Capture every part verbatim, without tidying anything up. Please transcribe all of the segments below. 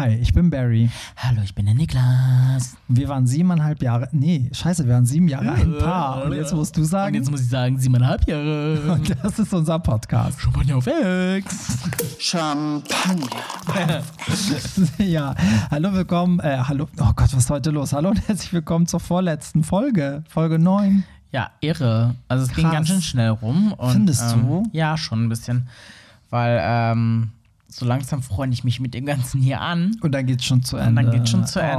Hi, ich bin Barry. Hallo, ich bin der Niklas. Wir waren siebeneinhalb Jahre, nee, scheiße, wir waren sieben Jahre ein Paar. Und jetzt musst du sagen. Und jetzt muss ich sagen, siebeneinhalb Jahre. Und das ist unser Podcast. Champagner auf X. Champagner auf Ja, hallo, willkommen, äh, hallo, oh Gott, was ist heute los? Hallo und herzlich willkommen zur vorletzten Folge, Folge neun. Ja, irre. Also es Krass. ging ganz schön schnell rum. Und, Findest ähm, du? Ja, schon ein bisschen. Weil, ähm, so langsam freue ich mich mit dem Ganzen hier an. Und dann geht's schon zu Ende. Und dann geht's schon zu Ende.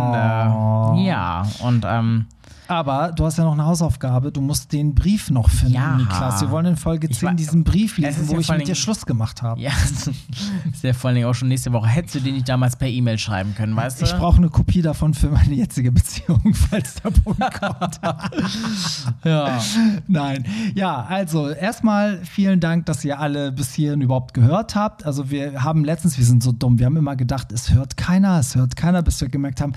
Oh. Ja, und ähm... aber du hast ja noch eine Hausaufgabe, du musst den Brief noch finden, ja. Niklas. Wir wollen in Folge zehn war, diesen Brief lesen, wo ja ich mit dir Schluss gemacht habe. Ja, ist ja vor allen Dingen auch schon nächste Woche. Hättest du den nicht damals per E-Mail schreiben können, weißt du? Ich brauche eine Kopie davon für meine jetzige Beziehung, falls der Punkt kommt. Ja. Nein. Ja, also erstmal vielen Dank, dass ihr alle bis hierhin überhaupt gehört habt. Also wir haben letztens, wir sind so dumm, wir haben immer gedacht, es hört keiner, es hört keiner, bis wir gemerkt haben,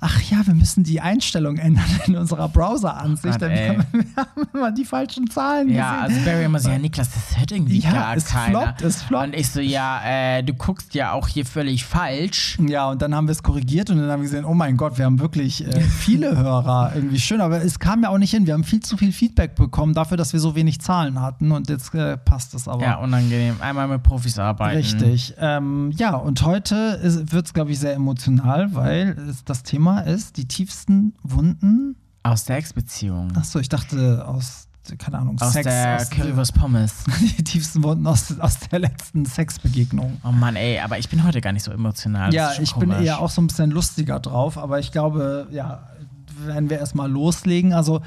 ach ja, wir müssen die Einstellung ändern in uns unserer Browser-Ansicht, Mann, denn wir haben, wir haben immer die falschen Zahlen gesehen. Ja, also Barry immer so, ja Niklas, das hört irgendwie ja, gar es keiner. Floppt, es floppt. Und ich so, ja, äh, du guckst ja auch hier völlig falsch. Ja, und dann haben wir es korrigiert und dann haben wir gesehen, oh mein Gott, wir haben wirklich äh, viele Hörer, irgendwie schön, aber es kam ja auch nicht hin, wir haben viel zu viel Feedback bekommen dafür, dass wir so wenig Zahlen hatten und jetzt äh, passt es aber. Ja, unangenehm, einmal mit Profis arbeiten. Richtig, ähm, ja, und heute wird es, glaube ich, sehr emotional, weil es, das Thema ist, die tiefsten Wunden aus der Ex-Beziehung. Achso, ich dachte aus, keine Ahnung, aus Sex. Der aus der Currywurst Pommes. Die tiefsten Wunden aus, aus der letzten Sexbegegnung. Oh Mann, ey, aber ich bin heute gar nicht so emotional. Ja, ich komisch. bin eher auch so ein bisschen lustiger drauf, aber ich glaube, ja, werden wir erstmal loslegen. Also,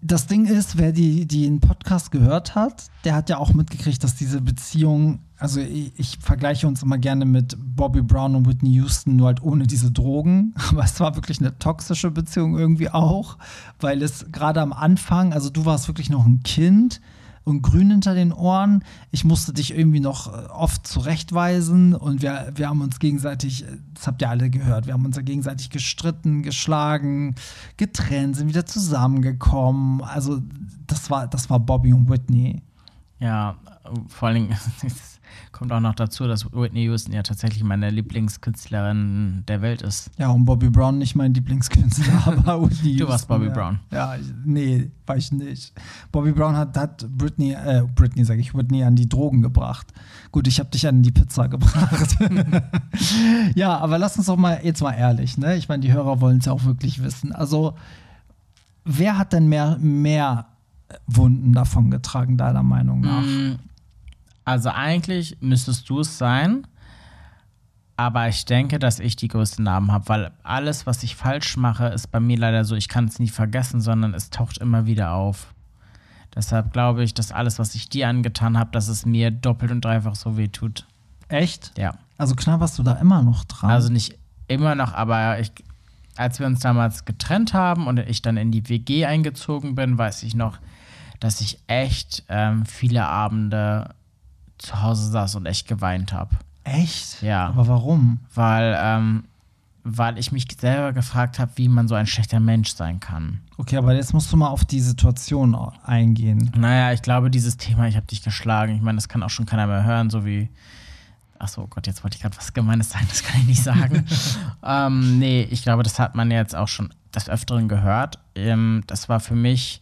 das Ding ist, wer die, die den Podcast gehört hat, der hat ja auch mitgekriegt, dass diese Beziehung, also ich, ich vergleiche uns immer gerne mit Bobby Brown und Whitney Houston, nur halt ohne diese Drogen, aber es war wirklich eine toxische Beziehung irgendwie auch, weil es gerade am Anfang, also du warst wirklich noch ein Kind und grün hinter den Ohren, ich musste dich irgendwie noch oft zurechtweisen und wir, wir haben uns gegenseitig, das habt ihr alle gehört, wir haben uns ja gegenseitig gestritten, geschlagen, getrennt, sind wieder zusammengekommen, also das war, das war Bobby und Whitney. Ja, vor allen Dingen kommt auch noch dazu, dass Whitney Houston ja tatsächlich meine Lieblingskünstlerin der Welt ist. Ja, und Bobby Brown nicht mein Lieblingskünstler, aber Whitney Houston. Du warst Bobby ja. Brown. Ja, nee, war ich nicht. Bobby Brown hat, hat Britney, äh, Britney sag ich, Whitney an die Drogen gebracht. Gut, ich habe dich an die Pizza gebracht. Ja, aber lass uns doch mal, jetzt mal ehrlich, ne? Ich meine, die Hörer wollen es ja auch wirklich wissen. Also, wer hat denn mehr, mehr Wunden davon getragen, deiner Meinung nach? Mm. Also eigentlich müsstest du es sein, aber ich denke, dass ich die größten Namen habe, weil alles, was ich falsch mache, ist bei mir leider so, ich kann es nie vergessen, sondern es taucht immer wieder auf. Deshalb glaube ich, dass alles, was ich dir angetan habe, dass es mir doppelt und dreifach so weh tut. Echt? Ja. Also knabberst du da immer noch dran? Also nicht immer noch, aber ich, als wir uns damals getrennt haben und ich dann in die W G eingezogen bin, weiß ich noch, dass ich echt ähm, viele Abende zu Hause saß und echt geweint habe. Echt? Ja. Aber warum? Weil, ähm, weil ich mich selber gefragt habe, wie man so ein schlechter Mensch sein kann. Okay, aber jetzt musst du mal auf die Situation eingehen. Naja, ich glaube, dieses Thema, ich habe dich geschlagen, ich meine, das kann auch schon keiner mehr hören, so wie, ach so, Gott, jetzt wollte ich gerade was Gemeines sagen, das kann ich nicht sagen. ähm, nee, ich glaube, das hat man jetzt auch schon des Öfteren gehört. Ähm, das war für mich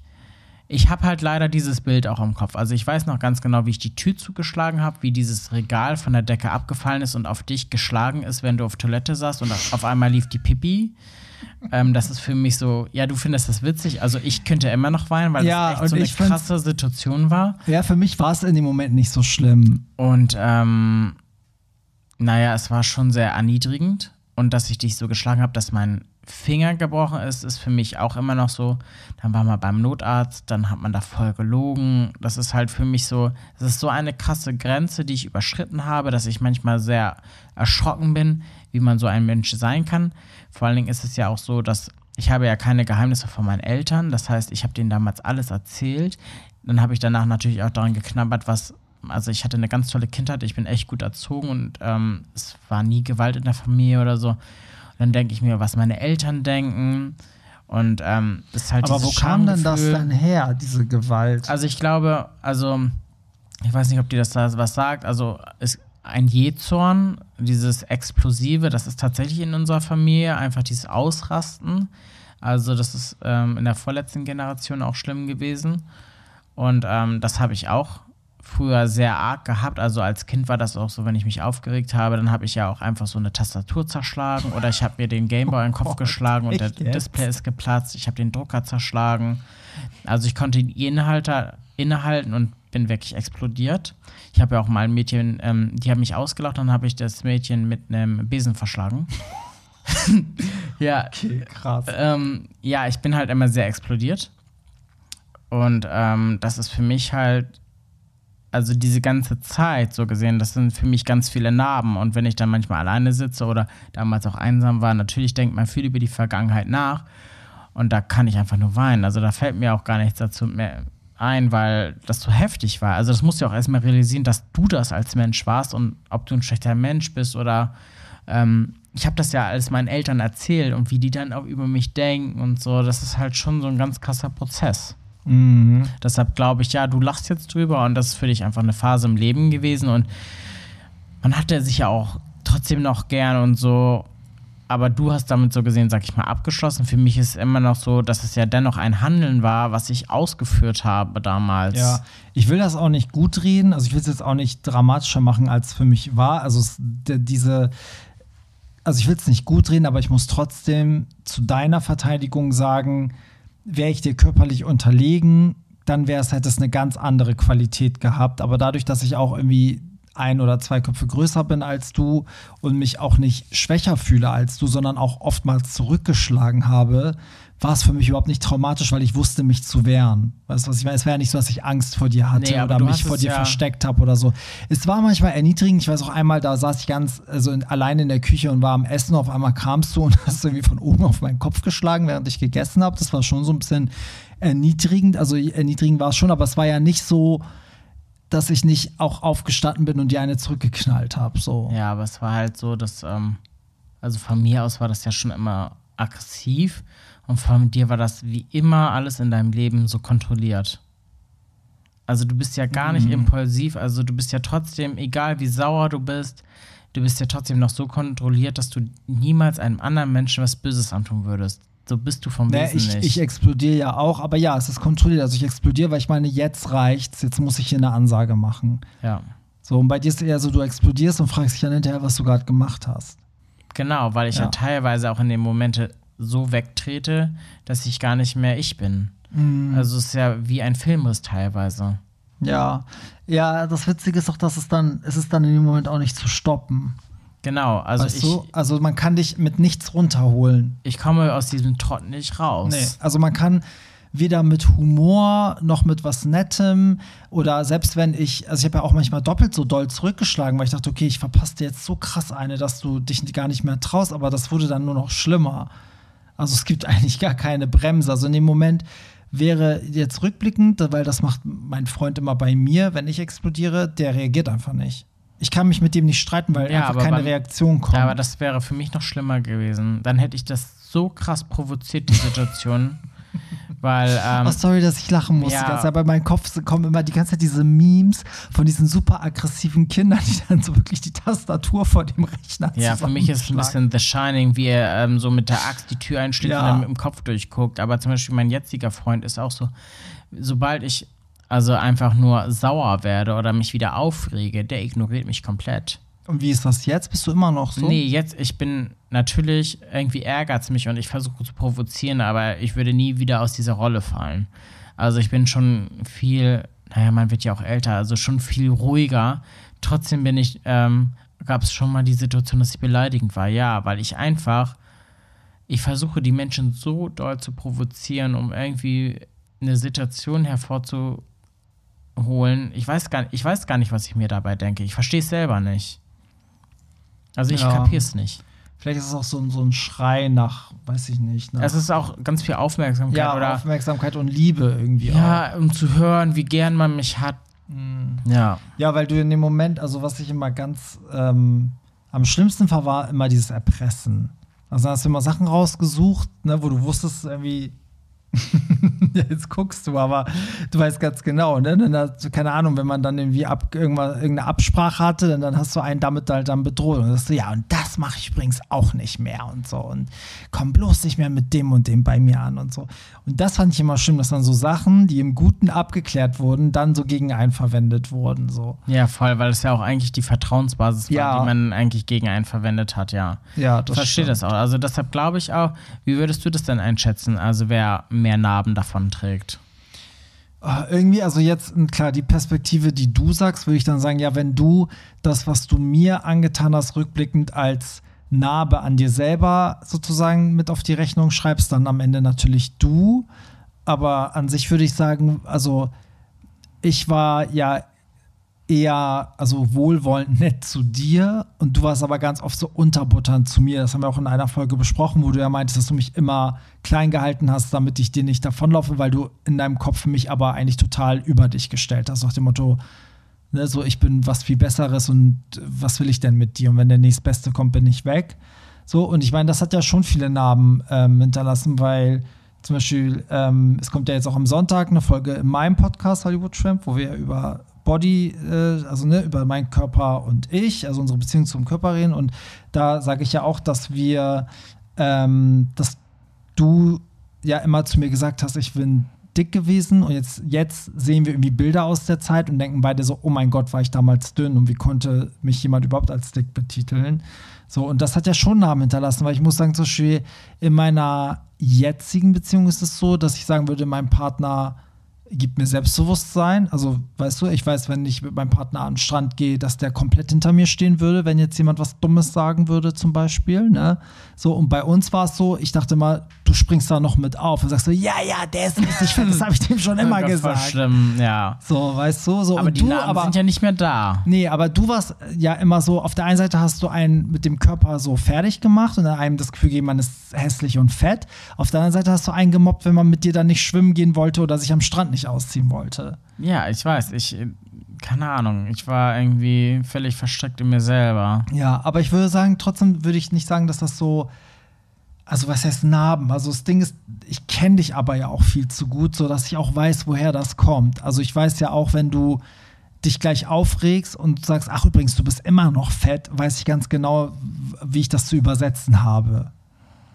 Ich habe halt leider dieses Bild auch im Kopf. Also ich weiß noch ganz genau, wie ich die Tür zugeschlagen habe, wie dieses Regal von der Decke abgefallen ist und auf dich geschlagen ist, wenn du auf Toilette saßt und auf einmal lief die Pipi. Ähm, das ist für mich so, ja, du findest das witzig. Also ich könnte immer noch weinen, weil ja, das echt so eine krasse Situation war. Ja, für mich war es in dem Moment nicht so schlimm. Und ähm, naja, es war schon sehr erniedrigend. Und dass ich dich so geschlagen habe, dass mein Finger gebrochen ist, ist für mich auch immer noch so, dann war man beim Notarzt, dann hat man da voll gelogen, das ist halt für mich so, das ist so eine krasse Grenze, die ich überschritten habe, dass ich manchmal sehr erschrocken bin, wie man so ein Mensch sein kann. Vor allen Dingen ist es ja auch so, dass ich habe ja keine Geheimnisse von meinen Eltern, das heißt, ich habe denen damals alles erzählt, dann habe ich danach natürlich auch daran geknabbert, was, also ich hatte eine ganz tolle Kindheit, ich bin echt gut erzogen und ähm, es war nie Gewalt in der Familie oder so. Dann denke ich mir, was meine Eltern denken. Und ähm, das ist halt Aber wo kam denn das denn her, diese Gewalt? Also ich glaube, also ich weiß nicht, ob dir das was sagt. Also es, ein Jähzorn, dieses Explosive, das ist tatsächlich in unserer Familie, einfach dieses Ausrasten. Also das ist ähm, in der vorletzten Generation auch schlimm gewesen. Und ähm, das habe ich auch früher sehr arg gehabt. Also als Kind war das auch so, wenn ich mich aufgeregt habe, dann habe ich ja auch einfach so eine Tastatur zerschlagen oder ich habe mir den Gameboy in den Kopf oh, geschlagen und der jetzt? Display ist geplatzt. Ich habe den Drucker zerschlagen. Also ich konnte die Inhalte innehalten und bin wirklich explodiert. Ich habe ja auch mal ein Mädchen, ähm, die haben mich ausgelacht, dann habe ich das Mädchen mit einem Besen verschlagen. Ja, okay, krass. Ähm, ja, ich bin halt immer sehr explodiert. Und ähm, das ist für mich halt, also diese ganze Zeit so gesehen, das sind für mich ganz viele Narben. Und wenn ich dann manchmal alleine sitze oder damals auch einsam war, natürlich denkt man viel über die Vergangenheit nach. Und da kann ich einfach nur weinen. Also da fällt mir auch gar nichts dazu mehr ein, weil das so heftig war. Also das musst du ja auch erstmal realisieren, dass du das als Mensch warst und ob du ein schlechter Mensch bist oder ähm, ich habe das ja alles meinen Eltern erzählt und wie die dann auch über mich denken und so. Das ist halt schon so ein ganz krasser Prozess. Mhm. Deshalb glaube ich, ja, du lachst jetzt drüber und das ist für dich einfach eine Phase im Leben gewesen und man hatte sich ja auch trotzdem noch gern und so. Aber du hast damit so gesehen, sag ich mal, abgeschlossen. Für mich ist immer noch so, dass es ja dennoch ein Handeln war, was ich ausgeführt habe damals. Ja, ich will das auch nicht gut reden. Also ich will es jetzt auch nicht dramatischer machen, als es für mich war. Also es, d- diese, also ich will es nicht gut reden, aber ich muss trotzdem zu deiner Verteidigung sagen, wäre ich dir körperlich unterlegen, dann wäre es, hätte es eine ganz andere Qualität gehabt. Aber dadurch, dass ich auch irgendwie ein oder zwei Köpfe größer bin als du und mich auch nicht schwächer fühle als du, sondern auch oftmals zurückgeschlagen habe, war es für mich überhaupt nicht traumatisch, weil ich wusste, mich zu wehren. Weißt du, was ich meine? Es war ja nicht so, dass ich Angst vor dir hatte nee, oder mich vor dir ja. versteckt habe oder so. Es war manchmal erniedrigend. Ich weiß auch einmal, da saß ich ganz also in, alleine in der Küche und war am Essen. Auf einmal kamst du und hast irgendwie von oben auf meinen Kopf geschlagen, während ich gegessen habe. Das war schon so ein bisschen erniedrigend. Also erniedrigend war es schon, aber es war ja nicht so, dass ich nicht auch aufgestanden bin und die eine zurückgeknallt habe. So. Ja, aber es war halt so, dass, ähm, also von mir aus war das ja schon immer aggressiv und von dir war das wie immer alles in deinem Leben so kontrolliert. Also du bist ja gar nicht mhm. impulsiv, also du bist ja trotzdem, egal wie sauer du bist, du bist ja trotzdem noch so kontrolliert, dass du niemals einem anderen Menschen was Böses antun würdest. So bist du vom Wesen nicht. Ich explodiere ja auch, aber ja, es ist kontrolliert. Also ich explodiere, weil ich meine, jetzt reicht's, jetzt muss ich hier eine Ansage machen. Ja. So, und bei dir ist eher so, du explodierst und fragst dich dann hinterher, was du gerade gemacht hast. Genau, weil ich ja. ja teilweise auch in den Momenten so wegtrete, dass ich gar nicht mehr ich bin. Mhm. Also es ist ja wie ein Filmriss teilweise. Ja, ja, das Witzige ist auch, dass es dann, es ist dann in dem Moment auch nicht zu stoppen. Genau, also weißt du, ich, also man kann dich mit nichts runterholen. Ich komme aus diesem Trott nicht raus. Nee, also man kann weder mit Humor noch mit was Nettem oder selbst wenn ich, also ich habe ja auch manchmal doppelt so doll zurückgeschlagen, weil ich dachte, okay, ich verpasse dir jetzt so krass eine, dass du dich gar nicht mehr traust, aber das wurde dann nur noch schlimmer. Also es gibt eigentlich gar keine Bremse. Also in dem Moment wäre jetzt rückblickend, weil das macht mein Freund immer bei mir, wenn ich explodiere, der reagiert einfach nicht. Ich kann mich mit dem nicht streiten, weil ja, einfach keine beim, Reaktion kommt. Ja, aber das wäre für mich noch schlimmer gewesen. Dann hätte ich das so krass provoziert, die Situation. weil, ähm, oh, sorry, dass ich lachen musste. Ja. Aber in meinem Kopf kommen immer die ganze Zeit diese Memes von diesen super aggressiven Kindern, die dann so wirklich die Tastatur vor dem Rechner zusammenschlagen. Ja, für mich ist es ein bisschen The Shining, wie er ähm, so mit der Axt die Tür einschlägt ja. und dann mit dem Kopf durchguckt. Aber zum Beispiel mein jetziger Freund ist auch so, sobald ich also einfach nur sauer werde oder mich wieder aufrege, der ignoriert mich komplett. Und wie ist das jetzt? Bist du immer noch so? Nee, jetzt, ich bin natürlich, irgendwie ärgert es mich und ich versuche zu provozieren, aber ich würde nie wieder aus dieser Rolle fallen. Also ich bin schon viel, naja, man wird ja auch älter, also schon viel ruhiger. Trotzdem bin ich, ähm, gab es schon mal die Situation, dass ich beleidigend war. Ja, weil ich einfach, ich versuche die Menschen so doll zu provozieren, um irgendwie eine Situation hervorzuholen. Holen. Ich weiß gar nicht, ich weiß gar nicht, was ich mir dabei denke. Ich verstehe es selber nicht. Also ich ja. kapiere es nicht. Vielleicht ist es auch so, so ein Schrei nach, weiß ich nicht. Es ist auch ganz viel Aufmerksamkeit. Ja, oder Aufmerksamkeit und Liebe irgendwie ja, auch. Ja, um zu hören, wie gern man mich hat. Mhm. Ja. Ja, weil du in dem Moment, also was ich immer ganz ähm, am schlimmsten fand, war immer dieses Erpressen. Also hast du immer Sachen rausgesucht, ne, wo du wusstest irgendwie jetzt guckst du, aber du weißt ganz genau, ne? Dann hast, keine Ahnung, wenn man dann irgendwie ab, irgendeine Absprache hatte, dann, dann hast du einen damit halt dann bedroht und sagst du, ja, und das mache ich übrigens auch nicht mehr und so und komm bloß nicht mehr mit dem und dem bei mir an und so. Und das fand ich immer schlimm, dass dann so Sachen, die im Guten abgeklärt wurden, dann so gegen einen verwendet wurden. So. Ja, voll, weil es ja auch eigentlich die Vertrauensbasis war, ja, die man eigentlich gegen einen verwendet hat, ja. Ja, das verstehe das auch. Also deshalb glaube ich auch, wie würdest du das denn einschätzen? Also wer mehr Narben davon trägt? Oh, irgendwie, also jetzt, klar, die Perspektive, die du sagst, würde ich dann sagen, ja, wenn du das, was du mir angetan hast, rückblickend als Narbe an dir selber sozusagen mit auf die Rechnung schreibst, dann am Ende natürlich du. Aber an sich würde ich sagen, also ich war ja eher, also wohlwollend nett zu dir und du warst aber ganz oft so unterbutternd zu mir. Das haben wir auch in einer Folge besprochen, wo du ja meintest, dass du mich immer klein gehalten hast, damit ich dir nicht davonlaufe, weil du in deinem Kopf mich aber eigentlich total über dich gestellt hast. Nach dem Motto, ne, so ich bin was viel Besseres und was will ich denn mit dir? Und wenn der Nächstbeste kommt, bin ich weg. So, und ich meine, das hat ja schon viele Narben ähm, hinterlassen, weil zum Beispiel, ähm, es kommt ja jetzt auch am Sonntag eine Folge in meinem Podcast Hollywood Tramp, wo wir über Body, also ne, über meinen Körper und ich, also unsere Beziehung zum Körper reden. Und da sage ich ja auch, dass wir, ähm, dass du ja immer zu mir gesagt hast, ich bin dick gewesen. Und jetzt, jetzt sehen wir irgendwie Bilder aus der Zeit und denken beide so, oh mein Gott, war ich damals dünn und wie konnte mich jemand überhaupt als dick betiteln? So, und das hat ja schon Namen hinterlassen, weil ich muss sagen, zum Beispiel in meiner jetzigen Beziehung ist es so, dass ich sagen würde, mein Partner gibt mir Selbstbewusstsein, also weißt du, ich weiß, wenn ich mit meinem Partner an den Strand gehe, dass der komplett hinter mir stehen würde, wenn jetzt jemand was Dummes sagen würde zum Beispiel, ne, so, und bei uns war es so, ich dachte mal, du springst da noch mit auf und sagst so, ja, ja, der ist richtig fett, das habe ich dem schon immer gesagt. Voll schlimm, ja. So, weißt du, so. Aber und die du, Namen aber, sind ja nicht mehr da. Nee, aber du warst ja immer so, auf der einen Seite hast du einen mit dem Körper so fertig gemacht und einem das Gefühl gegeben, man ist hässlich und fett, auf der anderen Seite hast du einen gemobbt, wenn man mit dir dann nicht schwimmen gehen wollte oder sich am Strand nicht ausziehen wollte. Ja, ich weiß, ich, keine Ahnung, ich war irgendwie völlig verstrickt in mir selber. Ja, aber ich würde sagen, trotzdem würde ich nicht sagen, dass das so, also was heißt Narben? Also das Ding ist, ich kenne dich aber ja auch viel zu gut, sodass ich auch weiß, woher das kommt. Also ich weiß ja auch, wenn du dich gleich aufregst und sagst, ach übrigens, du bist immer noch fett, weiß ich ganz genau, wie ich das zu übersetzen habe.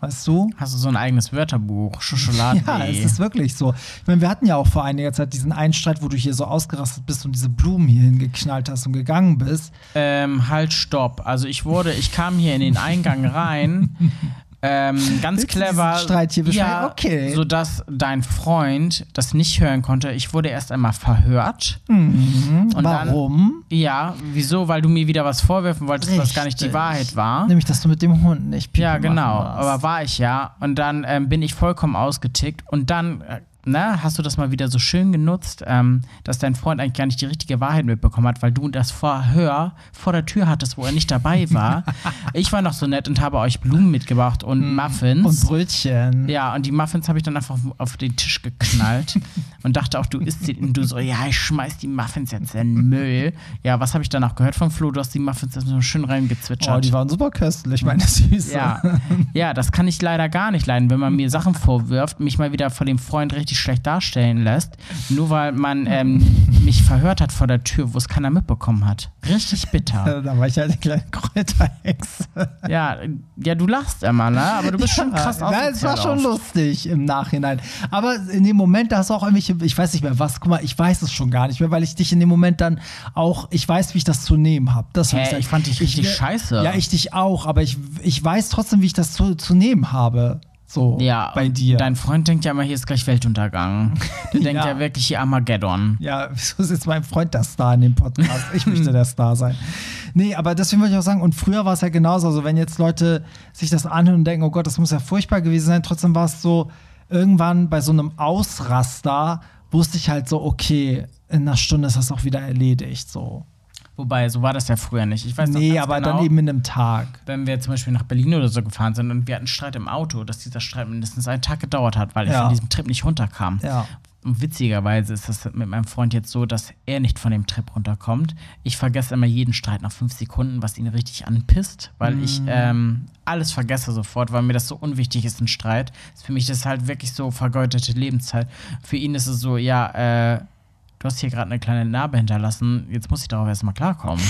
Weißt du? Hast du so ein eigenes Wörterbuch, Schokolade. Ja, es ist wirklich so. Ich meine, wir hatten ja auch vor einiger Zeit diesen einen Streit, wo du hier so ausgerastet bist und diese Blumen hier hingeknallt hast und gegangen bist. Ähm, halt, stopp. Also ich wurde, ich kam hier in den Eingang rein, ähm, ganz clever, Streit hier ja, okay. Sodass dein Freund das nicht hören konnte. Ich wurde erst einmal verhört. Mhm. Und warum? Dann, ja, wieso? Weil du mir wieder was vorwerfen wolltest, richtig, was gar nicht die Wahrheit war. Nämlich, dass du mit dem Hund nicht Pipi ja, genau. Warst. Aber war ich ja. Und dann ähm, bin ich vollkommen ausgetickt. Und dann äh, na, hast du das mal wieder so schön genutzt, ähm, dass dein Freund eigentlich gar nicht die richtige Wahrheit mitbekommen hat, weil du das Verhör vor der Tür hattest, wo er nicht dabei war. Ich war noch so nett und habe euch Blumen mitgebracht und mm, Muffins. Und Brötchen. Ja, und die Muffins habe ich dann einfach auf, auf den Tisch geknallt und dachte auch, du isst sie. Und du so, ja, ich schmeiß die Muffins jetzt in den Müll. Ja, was habe ich dann auch gehört von Flo? Du hast die Muffins jetzt so schön reingezwitschert. Oh, die waren super köstlich, meine Süße. Ja. Ja, das kann ich leider gar nicht leiden, wenn man mir Sachen vorwirft, mich mal wieder vor dem Freund richtig schlecht darstellen lässt, nur weil man ähm, mich verhört hat vor der Tür, wo es keiner mitbekommen hat. Richtig bitter. Da war ich halt eine kleine Kräuterhexe. Ja, ja, du lachst immer, ne? Aber du bist ja, schon krass aus. Nein, es war schon lustig im Nachhinein. Aber in dem Moment, da hast du auch irgendwelche, ich weiß nicht mehr was, guck mal, ich weiß es schon gar nicht mehr, weil ich dich in dem Moment dann auch, ich weiß, wie ich das zu nehmen habe. Hey, ich fand dich richtig ich, scheiße. Ja, ich dich auch, aber ich, ich weiß trotzdem, wie ich das zu, zu nehmen habe. So, ja, bei dir. Dein Freund denkt ja immer, hier ist gleich Weltuntergang. Der denkt ja. ja wirklich hier Armageddon. Ja, wieso ist jetzt mein Freund der Star in dem Podcast? Ich möchte der Star sein. Nee, aber deswegen würde ich auch sagen, und früher war es ja genauso. Also wenn jetzt Leute sich das anhören und denken, oh Gott, das muss ja furchtbar gewesen sein. Trotzdem war es so, irgendwann bei so einem Ausraster wusste ich halt so, okay, in einer Stunde ist das auch wieder erledigt. So. Wobei, so war das ja früher nicht. Ich weiß nee, noch ganz aber genau, dann eben in einem Tag. Wenn wir zum Beispiel nach Berlin oder so gefahren sind und wir hatten Streit im Auto, dass dieser Streit mindestens einen Tag gedauert hat, weil ja. ich von diesem Trip nicht runterkam. Ja. Und witzigerweise ist das mit meinem Freund jetzt so, dass er nicht von dem Trip runterkommt. Ich vergesse immer jeden Streit nach fünf Sekunden, was ihn richtig anpisst, weil mm. ich ähm, alles vergesse sofort, weil mir das so unwichtig ist, ein Streit. Für mich ist das halt wirklich so vergeudete Lebenszeit. Für ihn ist es so, ja, äh, du hast hier gerade eine kleine Narbe hinterlassen, jetzt muss ich darauf erstmal klarkommen.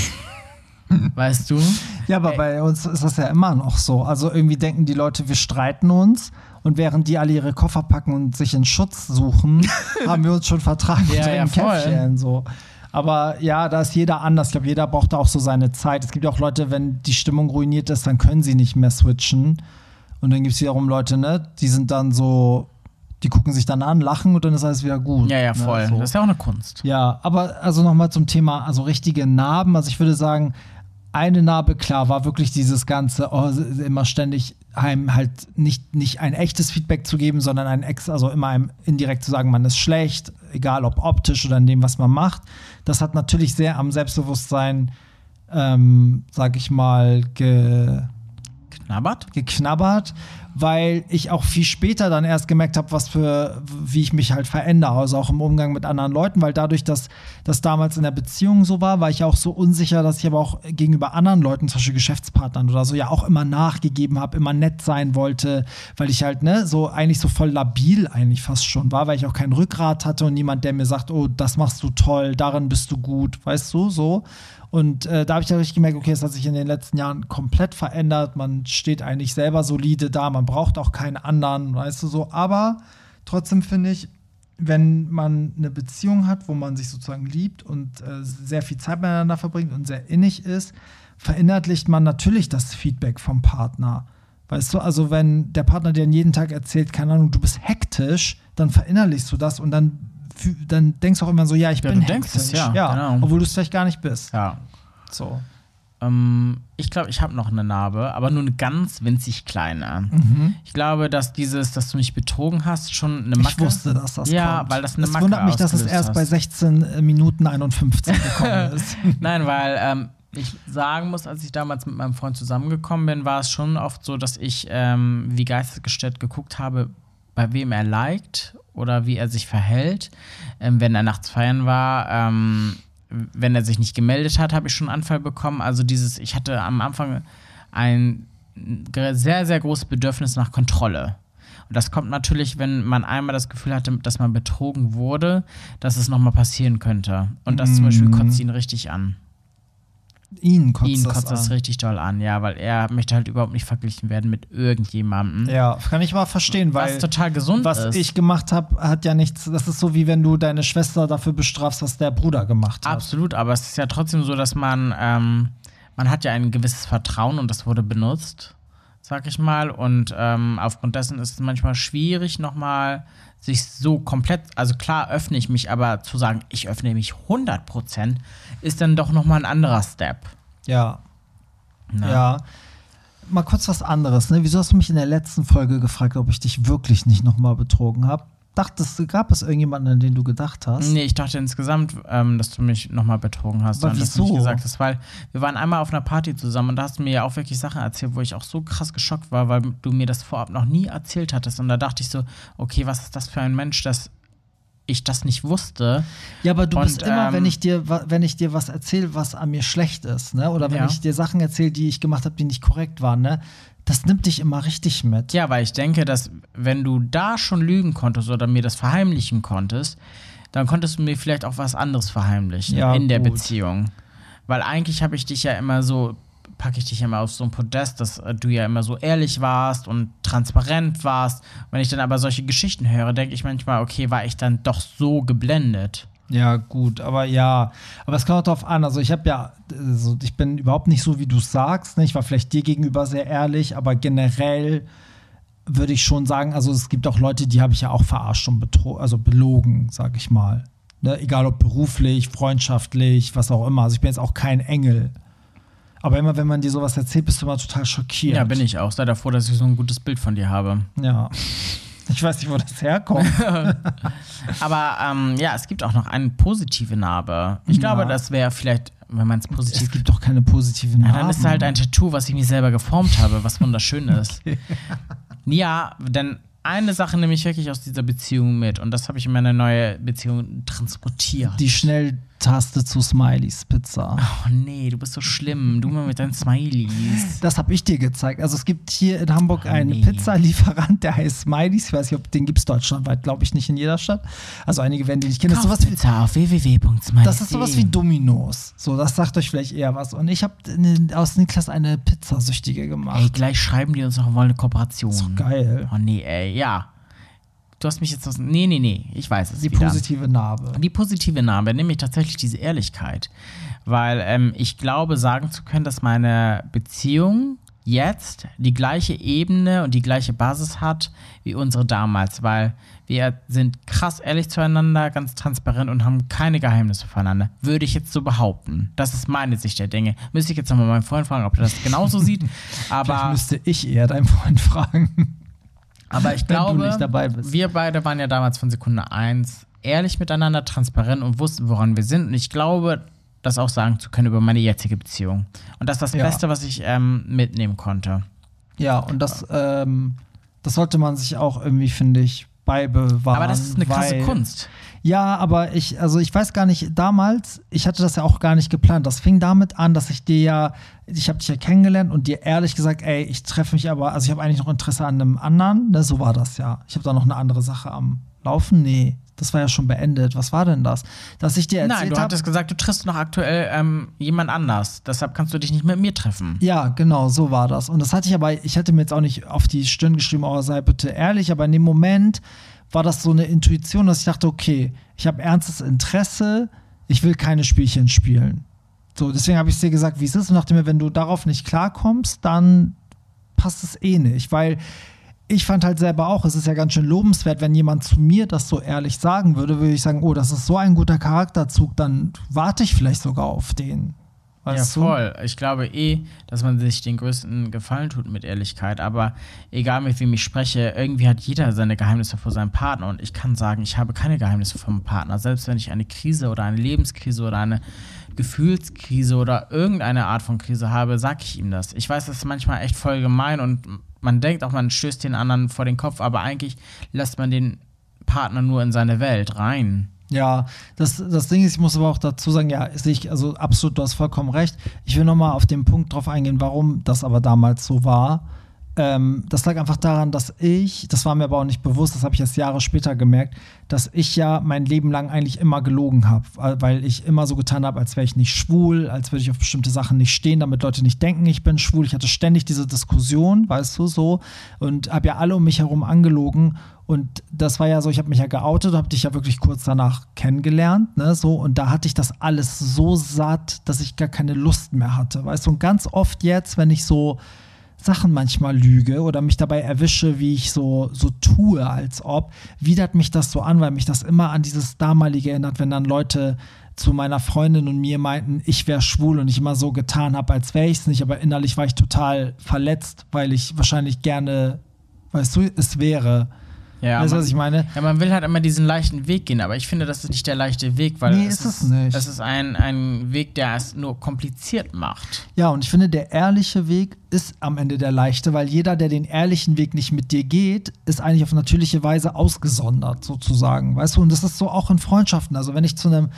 Weißt du? Ja, aber Ey. bei uns ist das ja immer noch so. Also irgendwie denken die Leute, wir streiten uns und während die alle ihre Koffer packen und sich in Schutz suchen, haben wir uns schon vertragen ja, unter ja, dem Käffchen. So. Aber ja, da ist jeder anders. Ich glaube, jeder braucht da auch so seine Zeit. Es gibt auch Leute, wenn die Stimmung ruiniert ist, dann können sie nicht mehr switchen. Und dann gibt es wiederum Leute, ne, die sind dann so... Die gucken sich dann an, lachen und dann ist alles wieder gut. Ja, ja, voll. Ne, so. Das ist ja auch eine Kunst. Ja, aber also nochmal zum Thema, also richtige Narben. Also ich würde sagen, eine Narbe, klar, war wirklich dieses ganze, oh, immer ständig einem halt nicht, nicht ein echtes Feedback zu geben, sondern ein Ex, also immer einem indirekt zu sagen, man ist schlecht, egal ob optisch oder in dem, was man macht. Das hat natürlich sehr am Selbstbewusstsein, ähm, sag ich mal, ge... Knabbert? Geknabbert, weil ich auch viel später dann erst gemerkt habe, was für, wie ich mich halt verändere, also auch im Umgang mit anderen Leuten, weil dadurch, dass das damals in der Beziehung so war, war ich auch so unsicher, dass ich aber auch gegenüber anderen Leuten, zum Beispiel Geschäftspartnern oder so, ja auch immer nachgegeben habe, immer nett sein wollte, weil ich halt, ne, so eigentlich so voll labil eigentlich fast schon war, weil ich auch kein Rückgrat hatte und niemand, der mir sagt, oh, das machst du toll, darin bist du gut, weißt du, so. Und äh, da habe ich ja richtig gemerkt, okay, das hat sich in den letzten Jahren komplett verändert. Man steht eigentlich selber solide da, man braucht auch keinen anderen, weißt du so. Aber trotzdem finde ich, wenn man eine Beziehung hat, wo man sich sozusagen liebt und äh, sehr viel Zeit miteinander verbringt und sehr innig ist, verinnerlicht man natürlich das Feedback vom Partner. Weißt du, also wenn der Partner dir jeden Tag erzählt, keine Ahnung, du bist hektisch, dann verinnerlichst du das und dann dann denkst du auch immer so, ja, ich ja, bin du denkst es, ja, ja genau. Obwohl du es vielleicht gar nicht bist. Ja. So. Ähm, ich glaube, ich habe noch eine Narbe, aber nur eine ganz winzig kleine. Mhm. Ich glaube, dass dieses, dass du mich betrogen hast, schon eine Macke... Ich wusste, dass das ja, kommt. Weil das eine Macke ausgelöst hat. Es wundert mich, dass es erst bei sechzehn Minuten einundfünfzig gekommen ist. Nein, weil ähm, ich sagen muss, als ich damals mit meinem Freund zusammengekommen bin, war es schon oft so, dass ich ähm, wie geistesgestört geguckt habe, bei wem er liked oder wie er sich verhält. Ähm, wenn er nachts feiern war, ähm, wenn er sich nicht gemeldet hat, habe ich schon einen Anfall bekommen. Also dieses, ich hatte am Anfang ein sehr, sehr großes Bedürfnis nach Kontrolle. Und das kommt natürlich, wenn man einmal das Gefühl hatte, dass man betrogen wurde, dass es nochmal passieren könnte. Und das mm. zum Beispiel kotzt ihn richtig an. Ihn kotzt, Ihn kotzt das, das richtig doll an, ja, weil er möchte halt überhaupt nicht verglichen werden mit irgendjemandem. Ja, kann ich mal verstehen, weil was total gesund was ist. Was ich gemacht habe, hat ja nichts, das ist so wie wenn du deine Schwester dafür bestrafst, was der Bruder gemacht hat. Absolut, aber es ist ja trotzdem so, dass man, ähm, man hat ja ein gewisses Vertrauen und das wurde benutzt, sag ich mal, und ähm, aufgrund dessen ist es manchmal schwierig nochmal sich so komplett, also klar öffne ich mich, aber zu sagen, ich öffne mich hundert Prozent, ist dann doch nochmal ein anderer Step. Ja. Na? Ja. Mal kurz was anderes, ne? Wieso hast du mich in der letzten Folge gefragt, ob ich dich wirklich nicht nochmal betrogen habe? Dachtest du, gab es irgendjemanden, an den du gedacht hast? Nee, ich dachte insgesamt, ähm, dass du mich nochmal betrogen hast. Aber und wieso? Dass du nicht gesagt hast, weil wir waren einmal auf einer Party zusammen und da hast du mir ja auch wirklich Sachen erzählt, wo ich auch so krass geschockt war, weil du mir das vorab noch nie erzählt hattest. Und da dachte ich so, okay, was ist das für ein Mensch, dass ich das nicht wusste. Ja, aber du und, bist immer, ähm, wenn ich dir, wenn ich dir was erzähle, was an mir schlecht ist, ne? Oder wenn ja. ich dir Sachen erzähle, die ich gemacht habe, die nicht korrekt waren, ne? Das nimmt dich immer richtig mit. Ja, weil ich denke, dass wenn du da schon lügen konntest oder mir das verheimlichen konntest, dann konntest du mir vielleicht auch was anderes verheimlichen ja, in der gut. Beziehung. Weil eigentlich habe ich dich ja immer so, packe ich dich ja immer auf so ein Podest, dass du ja immer so ehrlich warst und transparent warst. Wenn ich dann aber solche Geschichten höre, denke ich manchmal, okay, war ich dann doch so geblendet. Ja, gut, aber ja, aber es kommt auch darauf an, also ich habe ja, also ich bin überhaupt nicht so, wie du es sagst, ne? Ich war vielleicht dir gegenüber sehr ehrlich, aber generell würde ich schon sagen, also es gibt auch Leute, die habe ich ja auch verarscht und betro- also belogen, sag ich mal, ne? Egal ob beruflich, freundschaftlich, was auch immer, also ich bin jetzt auch kein Engel. Aber immer, wenn man dir sowas erzählt, bist du immer total schockiert. Ja, bin ich auch, sei davor, dass ich so ein gutes Bild von dir habe. Ja. Ich weiß nicht, wo das herkommt. Aber ähm, ja, es gibt auch noch eine positive Narbe. Ich ja. glaube, das wäre vielleicht Wenn man es positiv. Es gibt doch keine positiven Namen. Ja, dann ist halt ein Tattoo, was ich mir selber geformt habe, was wunderschön ist. Okay. Ja, denn eine Sache nehme ich wirklich aus dieser Beziehung mit und das habe ich in meine neue Beziehung transportiert. Die Schnelltaste zu Smiley's Pizza. Oh nee, du bist so schlimm. Du mal mit deinen Smileys. Das habe ich dir gezeigt. Also es gibt hier in Hamburg oh, einen nee. Pizzalieferant, der heißt Smiley's. Ich weiß nicht, ob den gibt es deutschlandweit, glaube ich, nicht in jeder Stadt. Also einige werden den nicht kennen. Das ist sowas wie, auf w w w punkt smiley punkt de. Das ist sowas wie Domino's. So, das sagt euch vielleicht eher was. Und ich habe aus Niklas eine Pizzasüchtige gemacht. Ey, gleich schreiben die uns noch wollen eine Kooperation. Das ist doch geil. Oh nee, ey. Ja, du hast mich jetzt aus... Nee, nee, nee, ich weiß es. Die wieder. positive Narbe. Die positive Narbe, nämlich tatsächlich diese Ehrlichkeit. Weil ähm, ich glaube, sagen zu können, dass meine Beziehung jetzt die gleiche Ebene und die gleiche Basis hat wie unsere damals. Weil wir sind krass ehrlich zueinander, ganz transparent und haben keine Geheimnisse voneinander. Würde ich jetzt so behaupten. Das ist meine Sicht der Dinge. Müsste ich jetzt nochmal meinen Freund fragen, ob er das genauso sieht. Aber vielleicht müsste ich eher deinen Freund fragen. Aber ich glaube, wir beide waren ja damals von Sekunde eins ehrlich miteinander, transparent und wussten, woran wir sind. Und ich glaube, das auch sagen zu können über meine jetzige Beziehung. Und das ist das ja. Beste, was ich ähm, mitnehmen konnte. Ja, und das, ähm, das sollte man sich auch irgendwie, finde ich, beibewahren. Aber das ist eine krasse Kunst. Ja, aber ich, also ich weiß gar nicht, damals, ich hatte das ja auch gar nicht geplant. Das fing damit an, dass ich dir ja, ich habe dich ja kennengelernt und dir ehrlich gesagt, ey, ich treffe mich aber, also ich habe eigentlich noch Interesse an einem anderen. Ne, so war das ja. Ich habe da noch eine andere Sache am Laufen. Nee, das war ja schon beendet. Was war denn das? Dass ich dir erzählt habe. Nein, du hattest hab, gesagt, du triffst noch aktuell ähm, jemand anders. Deshalb kannst du dich nicht mit mir treffen. Ja, genau, so war das. Und das hatte ich aber, ich hatte mir jetzt auch nicht auf die Stirn geschrieben, aber sei bitte ehrlich, aber in dem Moment war das so eine Intuition, dass ich dachte, okay, ich habe ernstes Interesse, ich will keine Spielchen spielen. So, deswegen habe ich dir gesagt, wie es ist und dachte mir, wenn du darauf nicht klarkommst, dann passt es eh nicht, weil ich fand halt selber auch, es ist ja ganz schön lobenswert, wenn jemand zu mir das so ehrlich sagen würde, würde ich sagen, oh, das ist so ein guter Charakterzug, dann warte ich vielleicht sogar auf den. Weißt ja, voll. Du? Ich glaube eh, dass man sich den größten Gefallen tut mit Ehrlichkeit. Aber egal, mit wem ich spreche, irgendwie hat jeder seine Geheimnisse vor seinem Partner. Und ich kann sagen, ich habe keine Geheimnisse vor meinem Partner. Selbst wenn ich eine Krise oder eine Lebenskrise oder eine Gefühlskrise oder irgendeine Art von Krise habe, sage ich ihm das. Ich weiß, das ist manchmal echt voll gemein. Und man denkt auch, man stößt den anderen vor den Kopf. Aber eigentlich lässt man den Partner nur in seine Welt rein. Ja, das, das Ding ist, ich muss aber auch dazu sagen, ja, ich, also absolut, du hast vollkommen recht. Ich will nochmal auf den Punkt drauf eingehen, warum das aber damals so war. Ähm, das lag einfach daran, dass ich, das war mir aber auch nicht bewusst, das habe ich erst Jahre später gemerkt, dass ich ja mein Leben lang eigentlich immer gelogen habe, weil ich immer so getan habe, als wäre ich nicht schwul, als würde ich auf bestimmte Sachen nicht stehen, damit Leute nicht denken, ich bin schwul. Ich hatte ständig diese Diskussion, weißt du, so, und habe ja alle um mich herum angelogen. Und das war ja so, ich habe mich ja geoutet, habe dich ja wirklich kurz danach kennengelernt, ne, so, und da hatte ich das alles so satt, dass ich gar keine Lust mehr hatte, weißt du, und ganz oft jetzt, wenn ich so Sachen manchmal lüge oder mich dabei erwische, wie ich so, so tue, als ob, widert mich das so an, weil mich das immer an dieses damalige erinnert, wenn dann Leute zu meiner Freundin und mir meinten, ich wäre schwul und ich immer so getan habe, als wäre ich es nicht, aber innerlich war ich total verletzt, weil ich wahrscheinlich gerne, weißt du, es wäre. Ja, weißt du, was ich meine? Ja, man will halt immer diesen leichten Weg gehen, aber ich finde, das ist nicht der leichte Weg, weil nee, es ist, es nicht. Das ist ein, ein Weg, der es nur kompliziert macht. Ja, und ich finde, der ehrliche Weg ist am Ende der leichte, weil jeder, der den ehrlichen Weg nicht mit dir geht, ist eigentlich auf natürliche Weise ausgesondert, sozusagen, weißt du? Und das ist so auch in Freundschaften. Also wenn ich zu einem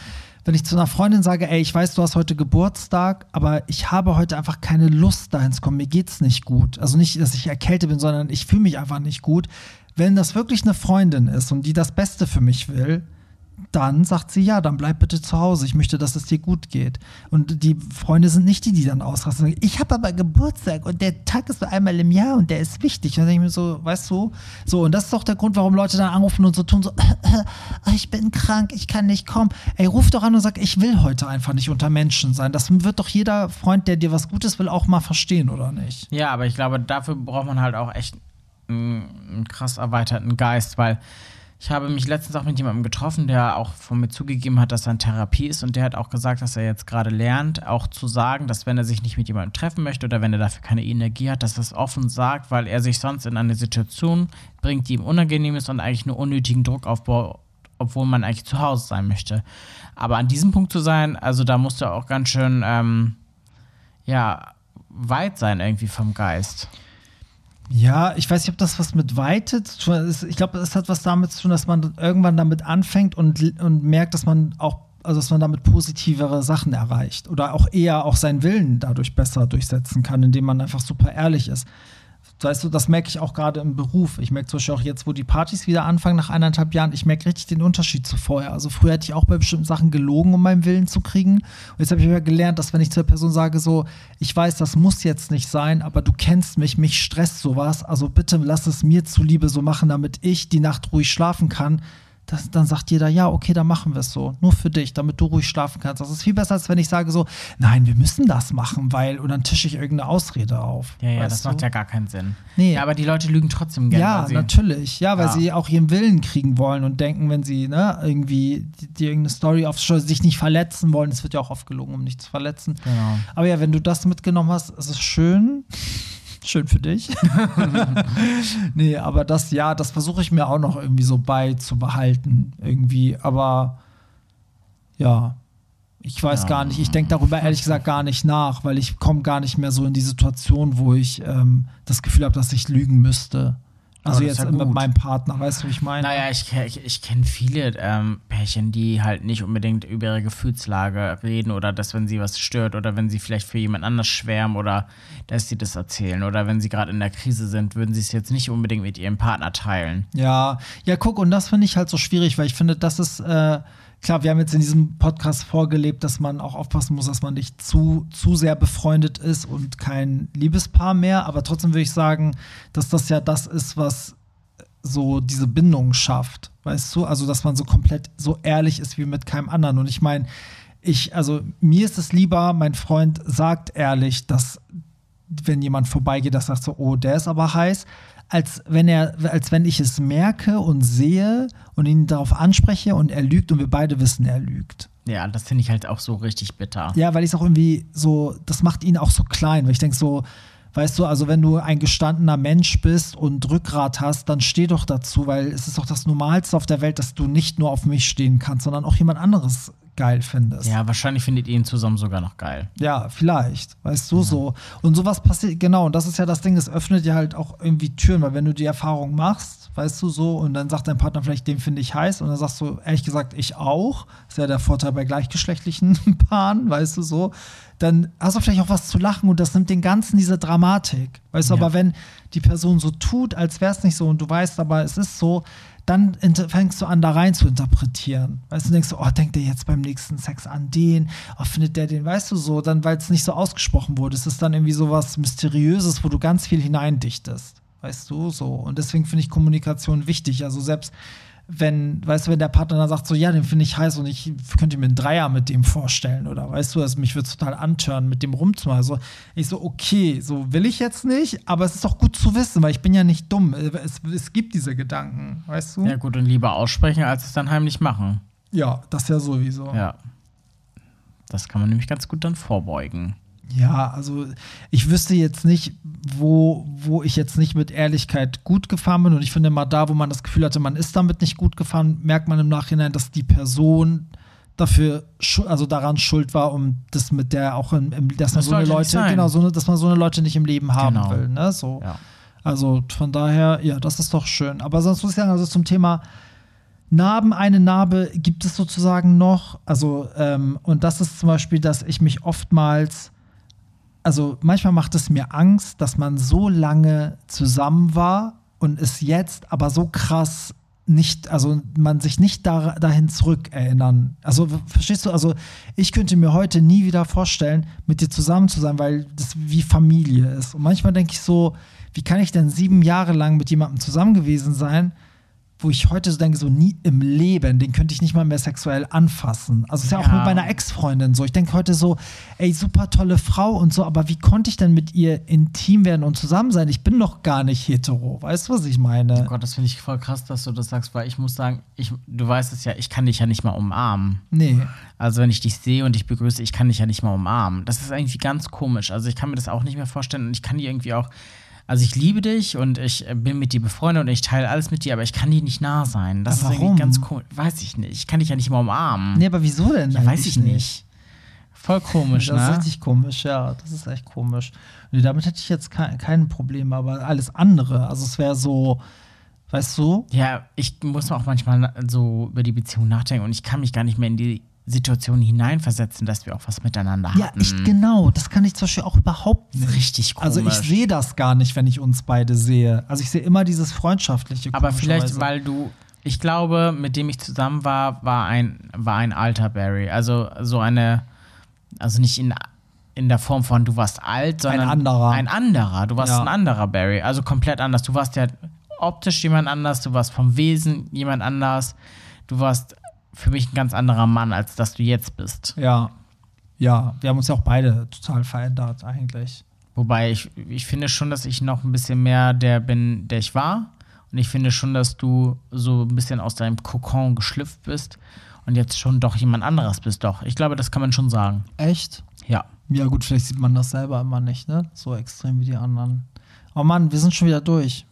Wenn ich zu einer Freundin sage, ey, ich weiß, du hast heute Geburtstag, aber ich habe heute einfach keine Lust, dahin zu kommen, mir geht's nicht gut. Also nicht, dass ich erkältet bin, sondern ich fühle mich einfach nicht gut. Wenn das wirklich eine Freundin ist und die das Beste für mich will, dann sagt sie, ja, dann bleib bitte zu Hause. Ich möchte, dass es dir gut geht. Und die Freunde sind nicht die, die dann ausrasten. Ich habe aber Geburtstag und der Tag ist so einmal im Jahr und der ist wichtig. Und dann denke ich mir so, weißt du, so, und das ist doch der Grund, warum Leute dann anrufen und so tun, so, ich bin krank, ich kann nicht kommen. Ey, ruf doch an und sag, ich will heute einfach nicht unter Menschen sein. Das wird doch jeder Freund, der dir was Gutes will, auch mal verstehen, oder nicht? Ja, aber ich glaube, dafür braucht man halt auch echt einen krass erweiterten Geist, weil ich habe mich letztens auch mit jemandem getroffen, der auch von mir zugegeben hat, dass er in Therapie ist. Und der hat auch gesagt, dass er jetzt gerade lernt, auch zu sagen, dass wenn er sich nicht mit jemandem treffen möchte oder wenn er dafür keine Energie hat, dass er es offen sagt, weil er sich sonst in eine Situation bringt, die ihm unangenehm ist und eigentlich nur unnötigen Druck aufbaut obwohl man eigentlich zu Hause sein möchte. Aber an diesem Punkt zu sein, also da musst du auch ganz schön, ähm, ja, weit sein irgendwie vom Geist. Ja, ich weiß nicht, ob das was mit Weite zu tun hat. Ich glaube, es hat was damit zu tun, dass man irgendwann damit anfängt und, und merkt, dass man auch, also dass man damit positivere Sachen erreicht oder auch eher auch seinen Willen dadurch besser durchsetzen kann, indem man einfach super ehrlich ist. Weißt du, das merke ich auch gerade im Beruf. Ich merke zum Beispiel auch jetzt, wo die Partys wieder anfangen nach eineinhalb Jahren, ich merke richtig den Unterschied zu vorher. Also früher hätte ich auch bei bestimmten Sachen gelogen, um meinen Willen zu kriegen. Und jetzt habe ich aber gelernt, dass wenn ich zu der Person sage, so, ich weiß, das muss jetzt nicht sein, aber du kennst mich, mich stresst sowas, also bitte lass es mir zuliebe so machen, damit ich die Nacht ruhig schlafen kann. Das, dann sagt jeder, ja, okay, dann machen wir es so. Nur für dich, damit du ruhig schlafen kannst. Das ist viel besser, als wenn ich sage so, nein, wir müssen das machen, weil, und dann tische ich irgendeine Ausrede auf. Ja, ja, das du? macht ja gar keinen Sinn. Nee. Ja, aber die Leute lügen trotzdem gerne. Ja, natürlich. Ja, weil ja. sie auch ihren Willen kriegen wollen und denken, wenn sie, ne, irgendwie die, die irgendeine Story aufschauen, sich nicht verletzen wollen. Es wird ja auch oft gelogen, um nicht zu verletzen. Genau. Aber ja, wenn du das mitgenommen hast, ist es schön. Schön für dich. Nee, aber das, ja, das versuche ich mir auch noch irgendwie so beizubehalten. Irgendwie, aber ja, ich weiß ja. gar nicht, ich denke darüber ehrlich gesagt gar nicht nach, weil ich komme gar nicht mehr so in die Situation, wo ich ähm, das Gefühl habe, dass ich lügen müsste. Also jetzt ja mit meinem Partner, weißt du, wie ich meine? Naja, ich, ich, ich kenne viele ähm, Pärchen, die halt nicht unbedingt über ihre Gefühlslage reden oder dass, wenn sie was stört oder wenn sie vielleicht für jemand anders schwärmen oder dass sie das erzählen oder wenn sie gerade in der Krise sind, würden sie es jetzt nicht unbedingt mit ihrem Partner teilen. Ja, ja, guck, und das finde ich halt so schwierig, weil ich finde, das ist, äh, klar, wir haben jetzt in diesem Podcast vorgelebt, dass man auch aufpassen muss, dass man nicht zu, zu sehr befreundet ist und kein Liebespaar mehr. Aber trotzdem würde ich sagen, dass das ja das ist, was so diese Bindung schafft, weißt du? Also, dass man so komplett so ehrlich ist wie mit keinem anderen. Und ich meine, ich, also mir ist es lieber, mein Freund sagt ehrlich, dass wenn jemand vorbeigeht, das sagt so, oh, der ist aber heiß, als wenn er, als wenn ich es merke und sehe und ihn darauf anspreche und er lügt und wir beide wissen, er lügt. Ja, das finde ich halt auch so richtig bitter. Ja, weil ich es auch irgendwie so, das macht ihn auch so klein, weil ich denke so, weißt du, also wenn du ein gestandener Mensch bist und Rückgrat hast, dann steh doch dazu, weil es ist doch das Normalste auf der Welt, dass du nicht nur auf mich stehen kannst, sondern auch jemand anderes geil findest. Ja, wahrscheinlich findet ihr ihn zusammen sogar noch geil. Ja, vielleicht, weißt du, ja. so. Und sowas passiert, genau, und das ist ja das Ding, das öffnet dir halt auch irgendwie Türen, weil wenn du die Erfahrung machst, weißt du, so, und dann sagt dein Partner vielleicht, den finde ich heiß, und dann sagst du, ehrlich gesagt, ich auch, ist ja der Vorteil bei gleichgeschlechtlichen Paaren, weißt du, so, dann hast du vielleicht auch was zu lachen und das nimmt den Ganzen diese Dramatik, weißt du, ja. aber wenn die Person so tut, als wäre es nicht so und du weißt, aber es ist so, dann fängst du an, da rein zu interpretieren. Weißt du, denkst du, oh, denkt der jetzt beim nächsten Sex an den? Oh, findet der den, weißt du, so? Dann, weil es nicht so ausgesprochen wurde. Es ist dann irgendwie so was Mysteriöses, wo du ganz viel hineindichtest. Weißt du, so. Und deswegen finde ich Kommunikation wichtig. Also selbst wenn, weißt du, wenn der Partner dann sagt so, ja, den finde ich heiß und ich könnte mir einen Dreier mit dem vorstellen oder weißt du, also mich würde es total antören, mit dem rumzumachen. Also ich so, okay, so will ich jetzt nicht, aber es ist doch gut zu wissen, weil ich bin ja nicht dumm. Es, es gibt diese Gedanken, weißt du? Ja gut, und lieber aussprechen, als es dann heimlich machen. Ja, das ja sowieso. Ja, das kann man nämlich ganz gut dann vorbeugen. Ja, also ich wüsste jetzt nicht, wo, wo ich jetzt nicht mit Ehrlichkeit gut gefahren bin. Und ich finde mal da, wo man das Gefühl hatte, man ist damit nicht gut gefahren, merkt man im Nachhinein, dass die Person dafür, also daran schuld war, um das mit der auch im, im dass man das so eine Leute, genau, so, dass man so eine Leute nicht im Leben haben genau. will. Ne? So. Ja. Also von daher, ja, das ist doch schön. Aber sonst muss ich sagen, also zum Thema Narben, eine Narbe gibt es sozusagen noch. Also, ähm, und das ist zum Beispiel, dass ich mich oftmals. Also manchmal macht es mir Angst, dass man so lange zusammen war und ist jetzt aber so krass nicht, also man sich nicht da, dahin zurückerinnern. Also verstehst du, also ich könnte mir heute nie wieder vorstellen, mit dir zusammen zu sein, weil das wie Familie ist. Und manchmal denke ich so, wie kann ich denn sieben Jahre lang mit jemandem zusammen gewesen sein, wo ich heute so denke, so nie im Leben, den könnte ich nicht mal mehr sexuell anfassen. Also es ist ja, ja auch mit meiner Ex-Freundin so. Ich denke heute so, ey, super tolle Frau und so, aber wie konnte ich denn mit ihr intim werden und zusammen sein? Ich bin doch gar nicht hetero. Weißt du, was ich meine? Oh Gott, das finde ich voll krass, dass du das sagst, weil ich muss sagen, ich, du weißt es ja, ich kann dich ja nicht mal umarmen. Nee. Also wenn ich dich sehe und dich begrüße, ich kann dich ja nicht mal umarmen. Das ist irgendwie ganz komisch. Also ich kann mir das auch nicht mehr vorstellen und ich kann dir irgendwie auch also ich liebe dich und ich bin mit dir befreundet und ich teile alles mit dir, aber ich kann dir nicht nah sein. Das aber ist warum? Irgendwie ganz komisch. Weiß ich nicht. Ich kann dich ja nicht mal umarmen. Nee, aber wieso denn? Ja, weiß ich nicht. nicht. Voll komisch, das ne? Das ist richtig komisch, ja. Das ist echt komisch. Nee, damit hätte ich jetzt ke- kein Problem, aber alles andere. Also es wäre so, weißt du? Ja, ich muss auch manchmal so über die Beziehung nachdenken und ich kann mich gar nicht mehr in die Situation hineinversetzen, dass wir auch was miteinander hatten. Ja, ich, genau. Das kann ich zum Beispiel auch überhaupt nicht. Richtig komisch. Also ich sehe das gar nicht, wenn ich uns beide sehe. Also ich sehe immer dieses freundschaftliche. Aber vielleicht, weil du, ich glaube, mit dem ich zusammen war, war ein, war ein alter Barry. Also so eine, also nicht in, in der Form von du warst alt, sondern ein anderer. Ein anderer. Du warst ja. ein anderer Barry. Also komplett anders. Du warst ja optisch jemand anders. Du warst vom Wesen jemand anders. Du warst für mich ein ganz anderer Mann, als dass du jetzt bist. Ja, ja, wir haben uns ja auch beide total verändert eigentlich. Wobei ich, ich finde schon, dass ich noch ein bisschen mehr der bin, der ich war. Und ich finde schon, dass du so ein bisschen aus deinem Kokon geschlüpft bist und jetzt schon doch jemand anderes bist. Doch, ich glaube, das kann man schon sagen. Echt? Ja. Ja gut, vielleicht sieht man das selber immer nicht, ne? So extrem wie die anderen. Oh Mann, wir sind schon wieder durch.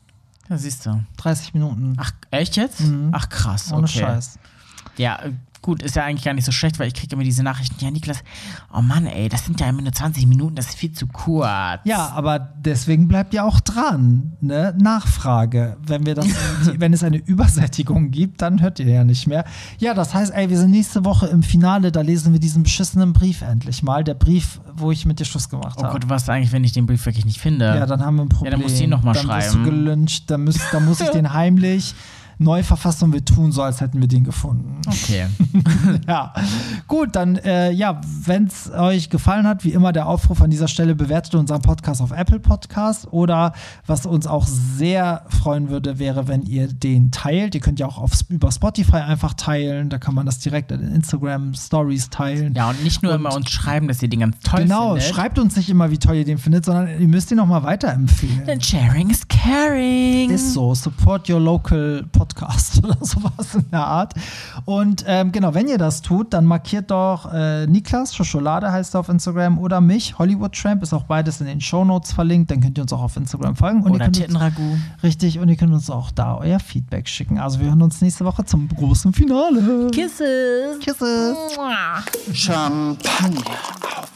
Ja, siehst du. dreißig Minuten. Ach, echt jetzt? Mhm. Ach krass, okay. Ohne Scheiß. Ja, gut, ist ja eigentlich gar nicht so schlecht, weil ich kriege immer diese Nachrichten, ja, Niklas, oh Mann, ey, das sind ja immer nur zwanzig Minuten, das ist viel zu kurz. Ja, aber deswegen bleibt ja auch dran, ne? Nachfrage. Wenn wir das, wenn es eine Übersättigung gibt, dann hört ihr ja nicht mehr. Ja, das heißt, ey, wir sind nächste Woche im Finale, da lesen wir diesen beschissenen Brief endlich mal. Der Brief, wo ich mit dir Schluss gemacht habe. Oh Gott, was eigentlich, wenn ich den Brief wirklich nicht finde? Ja, dann haben wir ein Problem. Ja, dann musst du ihn nochmal schreiben. Dann bist du gelünscht, dann, müsst, dann muss ich den heimlich neu verfassen und wir tun so, als hätten wir den gefunden. Okay. Ja. Gut, dann, äh, ja, wenn es euch gefallen hat, wie immer der Aufruf an dieser Stelle, bewertet unseren Podcast auf Apple Podcast oder was uns auch sehr freuen würde, wäre, wenn ihr den teilt. Ihr könnt ja auch auf, über Spotify einfach teilen, da kann man das direkt in Instagram Stories teilen. Ja, und nicht nur und, immer uns schreiben, dass ihr den ganz toll genau, findet. Genau, schreibt uns nicht immer, wie toll ihr den findet, sondern ihr müsst ihn nochmal weiterempfehlen. Denn sharing is caring. Ist so, support your local Podcast. Podcast oder sowas in der Art. Und ähm, genau, wenn ihr das tut, dann markiert doch äh, Niklas Schokolade heißt er auf Instagram oder mich, Hollywood Tramp, ist auch beides in den Shownotes verlinkt, dann könnt ihr uns auch auf Instagram folgen. Und oder Tittenragout. Richtig, und ihr könnt uns auch da euer Feedback schicken. Also wir hören uns nächste Woche zum großen Finale. Kisses. Kisses. Mua. Champagner auf